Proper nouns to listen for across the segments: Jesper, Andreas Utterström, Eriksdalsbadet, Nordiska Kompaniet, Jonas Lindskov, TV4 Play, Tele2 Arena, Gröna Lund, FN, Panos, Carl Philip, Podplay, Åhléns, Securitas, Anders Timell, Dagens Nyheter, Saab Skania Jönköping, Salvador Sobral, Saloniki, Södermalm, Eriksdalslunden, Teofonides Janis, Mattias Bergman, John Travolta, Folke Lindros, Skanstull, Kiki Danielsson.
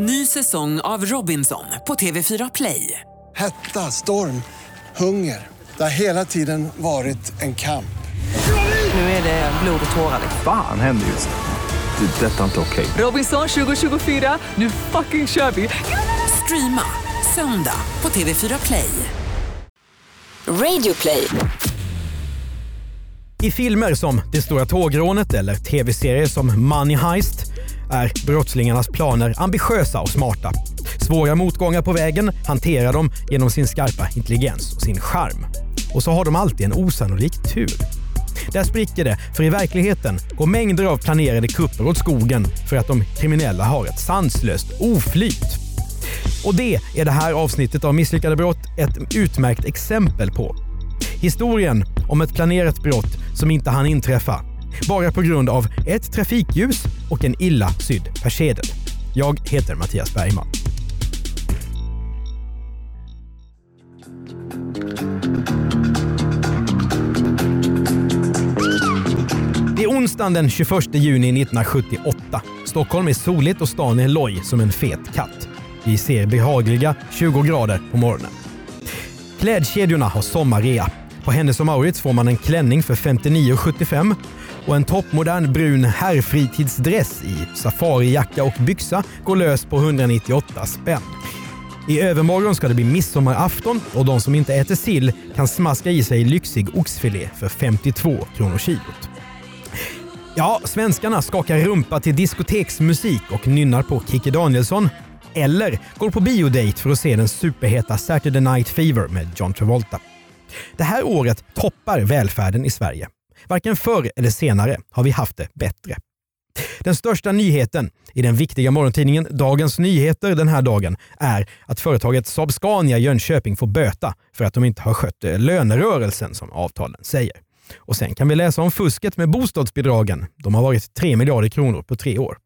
Ny säsong av Robinson på TV4 Play. Hetta, storm, hunger. Det har hela tiden varit en kamp. Nu är det blod och tårar. Fan, händer just det. Detta är inte okej. Robinson 2024, nu fucking kör vi. Streama söndag på TV4 Play. Radio Play. I filmer som Det stora tågrånet eller tv-serier som Money Heist är brottslingarnas planer ambitiösa och smarta. Svåra motgångar på vägen hanterar de genom sin skarpa intelligens och sin charm. Och så har de alltid en osannolik tur. Där spricker det, för i verkligheten går mängder av planerade kupper åt skogen för att de kriminella har ett sanslöst oflyt. Och det är det här avsnittet av Misslyckade brott ett utmärkt exempel på. Historien om ett planerat brott som inte hann inträffa, bara på grund av ett trafikljus och en illa sydd persedel. Jag heter Mattias Bergman. Det är onsdagen den 21 juni 1978. Stockholm är soligt och stan är loj som en fet katt. Vi ser behagliga 20 grader på morgonen. Klädkedjorna har sommarrea. På Hennes och Mauritz får man en klänning för 59,75 och en toppmodern brun herrfritidsdress i safarijacka och byxa går lös på 198 spänn. I övermorgon ska det bli midsommarafton och de som inte äter sill kan smaska i sig lyxig oxfilé för 52 kronor kilot. Ja, svenskarna skakar rumpa till diskoteksmusik och nynnar på Kiki Danielsson. Eller går på biodate för att se den superheta Saturday Night Fever med John Travolta. Det här året toppar välfärden i Sverige. Varken förr eller senare har vi haft det bättre. Den största nyheten i den viktiga morgontidningen Dagens Nyheter den här dagen är att företaget Saab Skania Jönköping får böta för att de inte har skött lönerörelsen som avtalen säger. Och sen kan vi läsa om fusket med bostadsbidragen. De har varit 3 miljarder kronor på 3 år.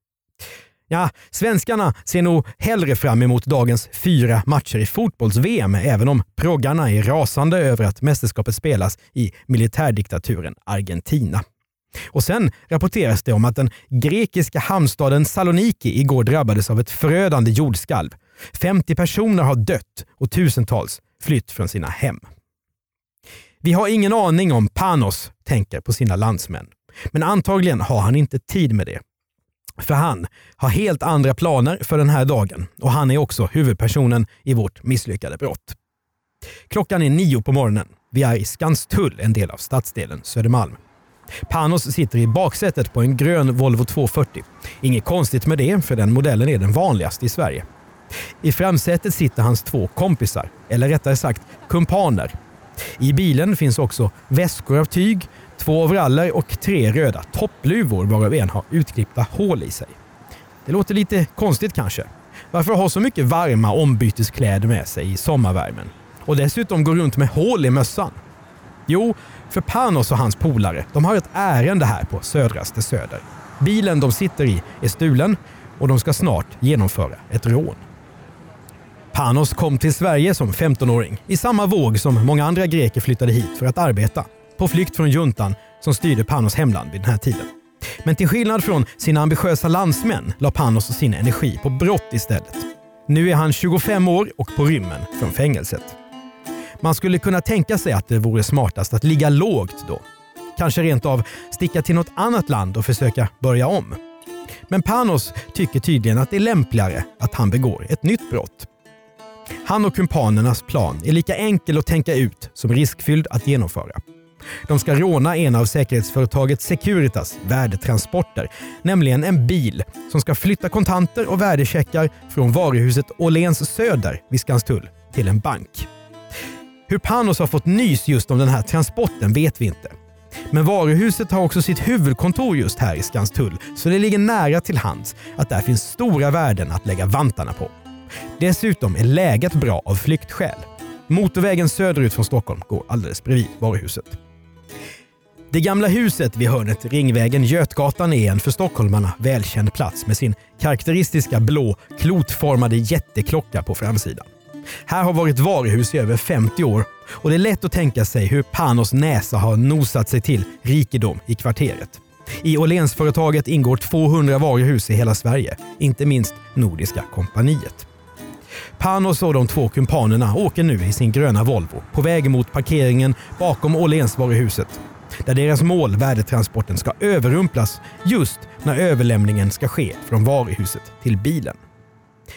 Ja, svenskarna ser nog hellre fram emot dagens 4 matcher i fotbolls-VM, även om proggarna är rasande över att mästerskapet spelas i militärdiktaturen Argentina. Och sen rapporteras det om att den grekiska hamnstaden Saloniki igår drabbades av ett förödande jordskalv. 50 personer har dött och tusentals flytt från sina hem. Vi har ingen aning om Panos tänker på sina landsmän, men antagligen har han inte tid med det. För han har helt andra planer för den här dagen och han är också huvudpersonen i vårt misslyckade brott. Klockan är 9 på morgonen. Vi är i Skanstull, en del av stadsdelen Södermalm. Panos sitter i baksätet på en grön Volvo 240. Inget konstigt med det, för den modellen är den vanligaste i Sverige. I framsätet sitter hans 2 kompisar, eller rättare sagt kumpaner. I bilen finns också väskor av tyg, 2 overaller och 3 röda toppluvor varav en har utklippta hål i sig. Det låter lite konstigt kanske. Varför ha så mycket varma ombyteskläder med sig i sommarvärmen? Och dessutom gå runt med hål i mössan? Jo, för Panos och hans polare, de har ett ärende här på södraste söder. Bilen de sitter i är stulen och de ska snart genomföra ett rån. Panos kom till Sverige som 15-åring i samma våg som många andra greker flyttade hit för att arbeta. På flykt från juntan som styrde Panos hemland vid den här tiden. Men till skillnad från sina ambitiösa landsmän la Panos och sin energi på brott istället. Nu är han 25 år och på rymmen från fängelset. Man skulle kunna tänka sig att det vore smartast att ligga lågt då. Kanske rent av sticka till något annat land och försöka börja om. Men Panos tycker tydligen att det är lämpligare att han begår ett nytt brott. Han och kumpanernas plan är lika enkel att tänka ut som riskfylld att genomföra. De ska råna en av säkerhetsföretaget Securitas värdetransporter, nämligen en bil som ska flytta kontanter och värdecheckar från varuhuset Åhléns söder vid Skanstull till en bank. Hur Panos har fått nys just om den här transporten vet vi inte. Men varuhuset har också sitt huvudkontor just här i Skanstull, så det ligger nära till hands att där finns stora värden att lägga vantarna på. Dessutom är läget bra av flyktskäl. Motorvägen söderut från Stockholm går alldeles bredvid varuhuset. Det gamla huset vid hörnet Ringvägen Götgatan är en för stockholmarna välkänd plats med sin karaktäristiska blå, klotformade jätteklocka på framsidan. Här har varit varuhus i över 50 år och det är lätt att tänka sig hur Panos näsa har nosat sig till rikedom i kvarteret. I Åhléns-företaget ingår 200 varuhus i hela Sverige, inte minst Nordiska Kompaniet. Panos och de två kumpanerna åker nu i sin gröna Volvo på väg mot parkeringen bakom Åhléns-varuhuset, där deras mål, värdetransporten, ska överrumplas just när överlämningen ska ske från varuhuset till bilen.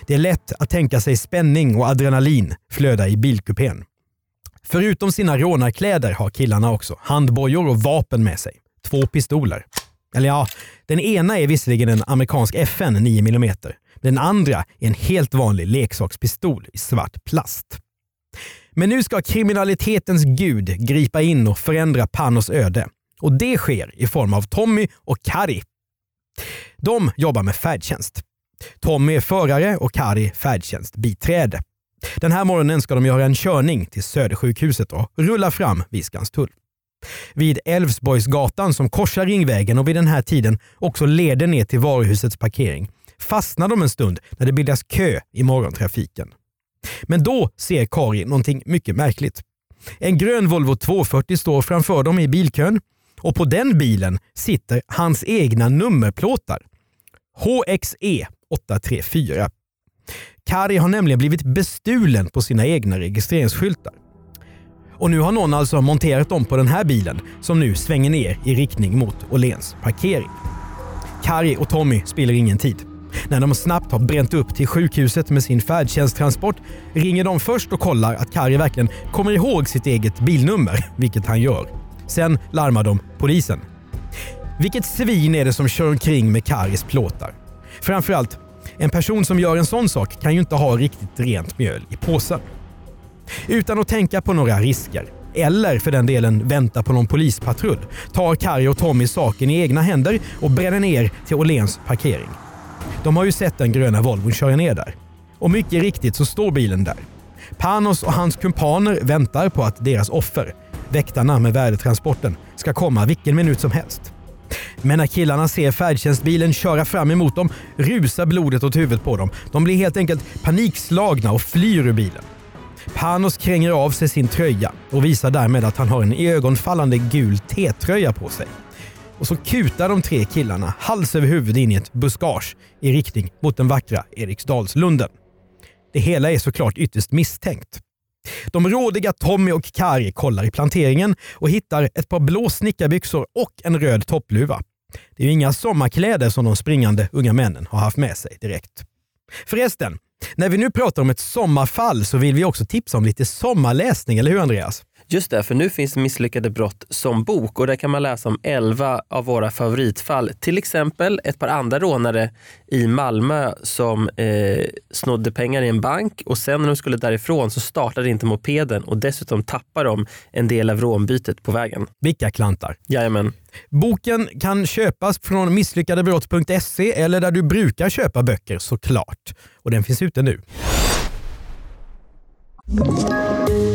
Det är lätt att tänka sig spänning och adrenalin flöda i bilkupén. Förutom sina rånarkläder har killarna också handbojor och vapen med sig. 2 pistoler. Eller ja, den ena är visserligen en amerikansk FN 9mm. Den andra är en helt vanlig leksakspistol i svart plast. Men nu ska kriminalitetens gud gripa in och förändra Panos öde. Och det sker i form av Tommy och Kari. De jobbar med färdtjänst. Tommy är förare och Kari färdtjänstbiträde. Den här morgonen ska de göra en körning till Södersjukhuset och rulla fram vid Skanstull. Vid Älvsborgsgatan, som korsar Ringvägen och vid den här tiden också leder ner till varuhusets parkering, fastnar de en stund när det bildas kö i morgontrafiken. Men då ser Kari någonting mycket märkligt. En grön Volvo 240 står framför dem i bilkön, och på den bilen sitter hans egna nummerplåtar. HXE 834. Kari har nämligen blivit bestulen på sina egna registreringsskyltar. Och nu har någon alltså monterat dem på den här bilen, som nu svänger ner i riktning mot Åhléns parkering. Kari och Tommy spiller ingen tid. När de snabbt har bränt upp till sjukhuset med sin färdtjänsttransport ringer de först och kollar att Kari verkligen kommer ihåg sitt eget bilnummer, vilket han gör. Sen larmar de polisen. Vilket svin är det som kör omkring med Karis plåtar? Framförallt, en person som gör en sån sak kan ju inte ha riktigt rent mjöl i påsen. Utan att tänka på några risker, eller för den delen vänta på någon polispatrull, tar Kari och Tommy saken i egna händer och bränner ner till Åhléns parkering. De har ju sett den gröna Volvon köra ner där. Och mycket riktigt så står bilen där. Panos och hans kumpaner väntar på att deras offer, väktarna med värdetransporten, ska komma vilken minut som helst. Men när killarna ser färdtjänstbilen köra fram emot dem rusar blodet åt huvudet på dem. De blir helt enkelt panikslagna och flyr ur bilen. Panos kränger av sig sin tröja och visar därmed att han har en iögonfallande gul T-tröja på sig. Och så kutar de tre killarna hals över huvud in i ett buskage i riktning mot den vackra Eriksdalslunden. Det hela är såklart ytterst misstänkt. De rådiga Tommy och Kari kollar i planteringen och hittar ett par blå snickarbyxor och en röd toppluva. Det är ju inga sommarkläder som de springande unga männen har haft med sig direkt. Förresten, när vi nu pratar om ett sommarfall så vill vi också tipsa om lite sommarläsning, eller hur Andreas? Just det, för nu finns Misslyckade brott som bok, och där kan man läsa om 11 av våra favoritfall. Till exempel ett par andra rånare i Malmö som snodde pengar i en bank, och sen när de skulle därifrån så startade inte mopeden, och dessutom tappade de en del av rånbytet på vägen. Vilka klantar. Jajamän. Boken kan köpas från misslyckadebrott.se eller där du brukar köpa böcker såklart. Och den finns ute nu.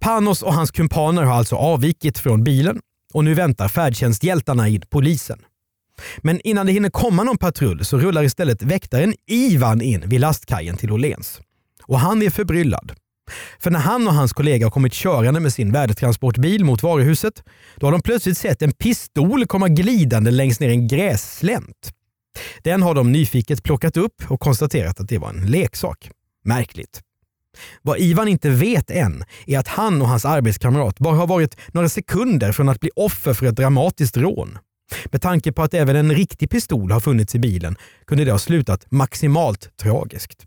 Panos och hans kumpaner har alltså avvikit från bilen och nu väntar färdtjänsthjältarna in polisen. Men innan det hinner komma någon patrull så rullar istället väktaren Ivan in vid lastkajen till Åhléns. Och han är förbryllad. För när han och hans kollega har kommit körande med sin värdetransportbil mot varuhuset, då har de plötsligt sett en pistol komma glidande längs ner en grässlänt. Den har de nyfiket plockat upp och konstaterat att det var en leksak. Märkligt. Vad Ivan inte vet än är att han och hans arbetskamrat bara har varit några sekunder från att bli offer för ett dramatiskt rån. Med tanke på att även en riktig pistol har funnits i bilen kunde det ha slutat maximalt tragiskt.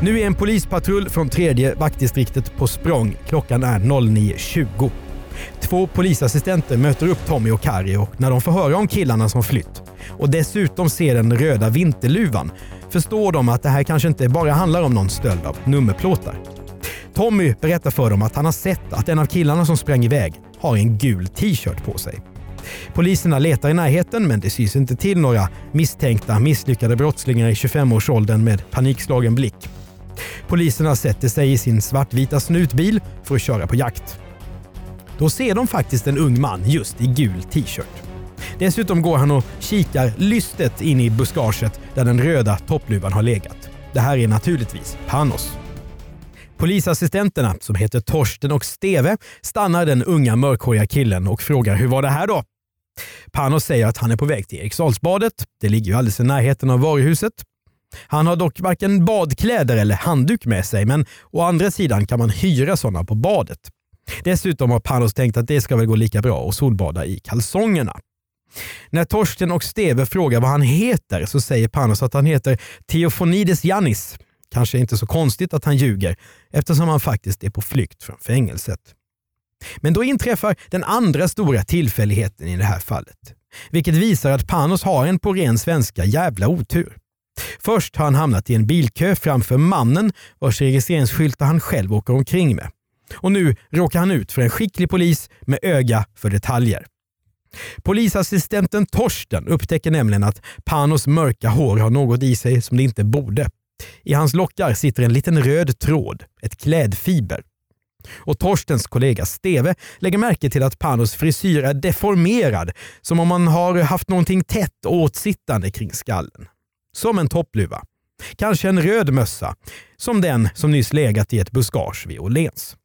Nu är en polispatrull från 3:e vaktdistriktet på språng. Klockan är 09.20. 2 polisassistenter möter upp Tommy och Kari, och när de får höra om killarna som flytt och dessutom ser den röda vinterluvan förstår de att det här kanske inte bara handlar om någon stöld av nummerplåtar. Tommy berättar för dem att han har sett att en av killarna som sprang iväg har en gul t-shirt på sig. Poliserna letar i närheten, men det syns inte till några misstänkta misslyckade brottslingar i 25-årsåldern med panikslagen blick. Poliserna sätter sig i sin svartvita snutbil för att köra på jakt. Då ser de faktiskt en ung man just i gul t-shirt. Dessutom går han och kikar lystet in i buskaget där den röda toppluvan har legat. Det här är naturligtvis Panos. Polisassistenterna, som heter Torsten och Steve, stannar den unga mörkhåriga killen och frågar hur var det här då? Panos säger att han är på väg till Eriksdalsbadet. Det ligger ju alldeles i närheten av varuhuset. Han har dock varken badkläder eller handduk med sig, men å andra sidan kan man hyra sådana på badet. Dessutom har Panos tänkt att det ska väl gå lika bra att solbada i kalsongerna. När Torsten och Steve frågar vad han heter så säger Panos att han heter Teofonides Janis. Kanske inte så konstigt att han ljuger eftersom han faktiskt är på flykt från fängelset. Men då inträffar den andra stora tillfälligheten i det här fallet. Vilket visar att Panos har en på ren svenska jävla otur. Först har han hamnat i en bilkö framför mannen vars registreringsskyltar han själv åker omkring med. Och nu råkar han ut för en skicklig polis med öga för detaljer. Polisassistenten Torsten upptäcker nämligen att Panos mörka hår har något i sig som det inte borde. I hans lockar sitter en liten röd tråd, ett klädfiber. Och Torstens kollega Steve lägger märke till att Panos frisyr är deformerad, som om man har haft någonting tätt och åtsittande kring skallen. Som en toppluva. Kanske en röd mössa, som den som nyss legat i ett buskage vid Åhléns.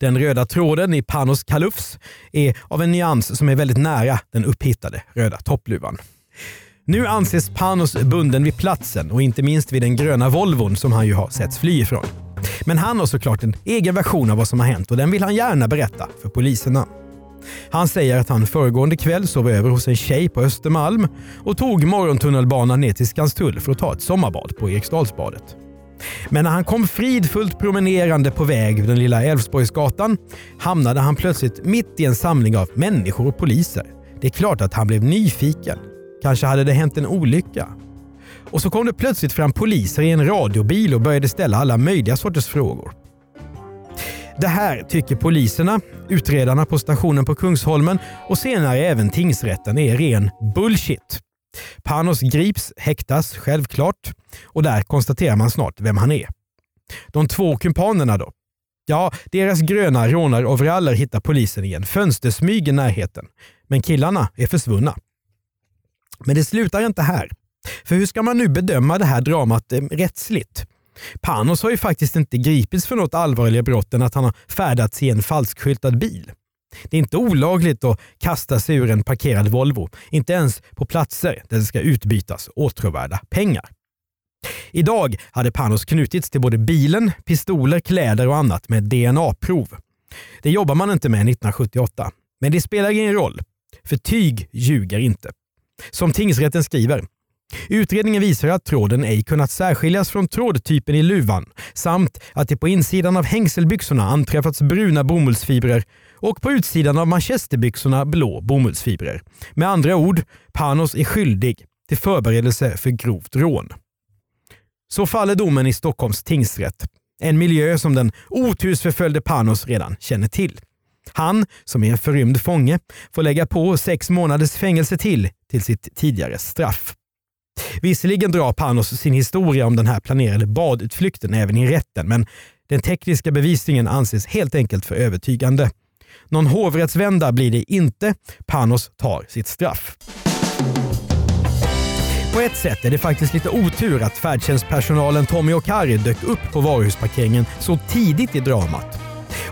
Den röda tråden i Panos kalufs är av en nyans som är väldigt nära den upphittade röda toppluvan. Nu anses Panos bunden vid platsen och inte minst vid den gröna Volvon som han ju har sett fly ifrån. Men han har såklart en egen version av vad som har hänt och den vill han gärna berätta för poliserna. Han säger att han föregående kväll sov över hos en tjej på Östermalm och tog morgontunnelbanan ner till Skanstull för att ta ett sommarbad på Eriksdalsbadet. Men när han kom fridfullt promenerande på väg vid den lilla Älvsborgsgatan hamnade han plötsligt mitt i en samling av människor och poliser. Det är klart att han blev nyfiken. Kanske hade det hänt en olycka. Och så kom det plötsligt fram poliser i en radiobil och började ställa alla möjliga sorters frågor. Det här tycker poliserna, utredarna på stationen på Kungsholmen och senare även tingsrätten är ren bullshit. Panos grips, häktas självklart och där konstaterar man snart vem han är. De två kumpanerna då? Ja, deras gröna rånaröveraller hittar polisen i en fönstersmyg i närheten. Men killarna är försvunna. Men det slutar inte här. För hur ska man nu bedöma det här dramat rättsligt? Panos har ju faktiskt inte gripits för något allvarliga brott än att han har färdats i en falskskyltad bil. Det är inte olagligt att kasta sig ur en parkerad Volvo, inte ens på platser där det ska utbytas åtråvärda pengar. Idag hade Panos knutits till både bilen, pistoler, kläder och annat med DNA-prov. Det jobbar man inte med 1978, men det spelar ingen roll, för tyg ljuger inte. Som tingsrätten skriver, utredningen visar att tråden ej kunnat särskiljas från trådtypen i luvan samt att det på insidan av hängselbyxorna anträffats bruna bomullsfibrer och på utsidan av manchesterbyxorna blå bomullsfibrer. Med andra ord, Panos är skyldig till förberedelse för grovt rån. Så faller domen i Stockholms tingsrätt, en miljö som den otursförföljde Panos redan känner till. Han, som är en förrymd fånge, får lägga på 6 månaders fängelse till sitt tidigare straff. Visserligen drar Panos sin historia om den här planerade badutflykten även i rätten, men den tekniska bevisningen anses helt enkelt för övertygande. Någon hovrättsvända blir det inte. Panos tar sitt straff. På ett sätt är det faktiskt lite otur att färdtjänstpersonalen Tommy och Harry dök upp på varuhusparkeringen så tidigt i dramat.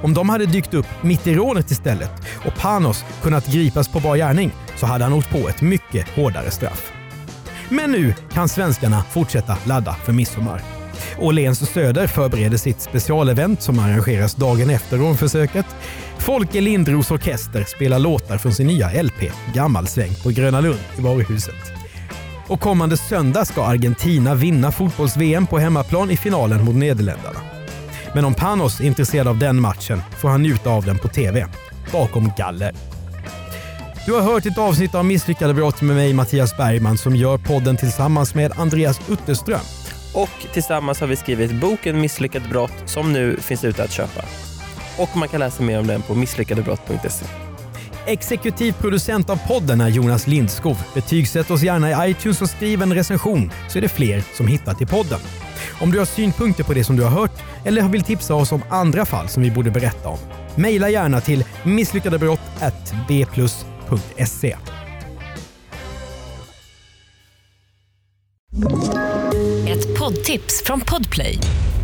Om de hade dykt upp mitt i rånet istället och Panos kunnat gripas på bar gärning så hade han åkt på ett mycket hårdare straff. Men nu kan svenskarna fortsätta ladda för midsommar. Åhléns Söder förbereder sitt specialevent som arrangeras dagen efter rånförsöket. Folke Lindros orkester spelar låtar från sin nya LP, Gammalsväng, på Gröna Lund i varuhuset. Och kommande söndag ska Argentina vinna fotbolls-VM på hemmaplan i finalen mot Nederländerna. Men om Panos är intresserad av den matchen får han njuta av den på tv, bakom galler. Du har hört ett avsnitt av Misslyckade brott med mig, Mattias Bergman, som gör podden tillsammans med Andreas Utterström. Och tillsammans har vi skrivit boken Misslyckade brott som nu finns ute att köpa. Och man kan läsa mer om den på misslyckadebrott.se. Exekutiv producent av podden är Jonas Lindskov. Betygsätt oss gärna i iTunes och skriv en recension så är det fler som hittar till podden. Om du har synpunkter på det som du har hört eller vill tipsa oss om andra fall som vi borde berätta om, mejla gärna till misslyckadebrott@bplus.se. Ett poddtips från Podplay.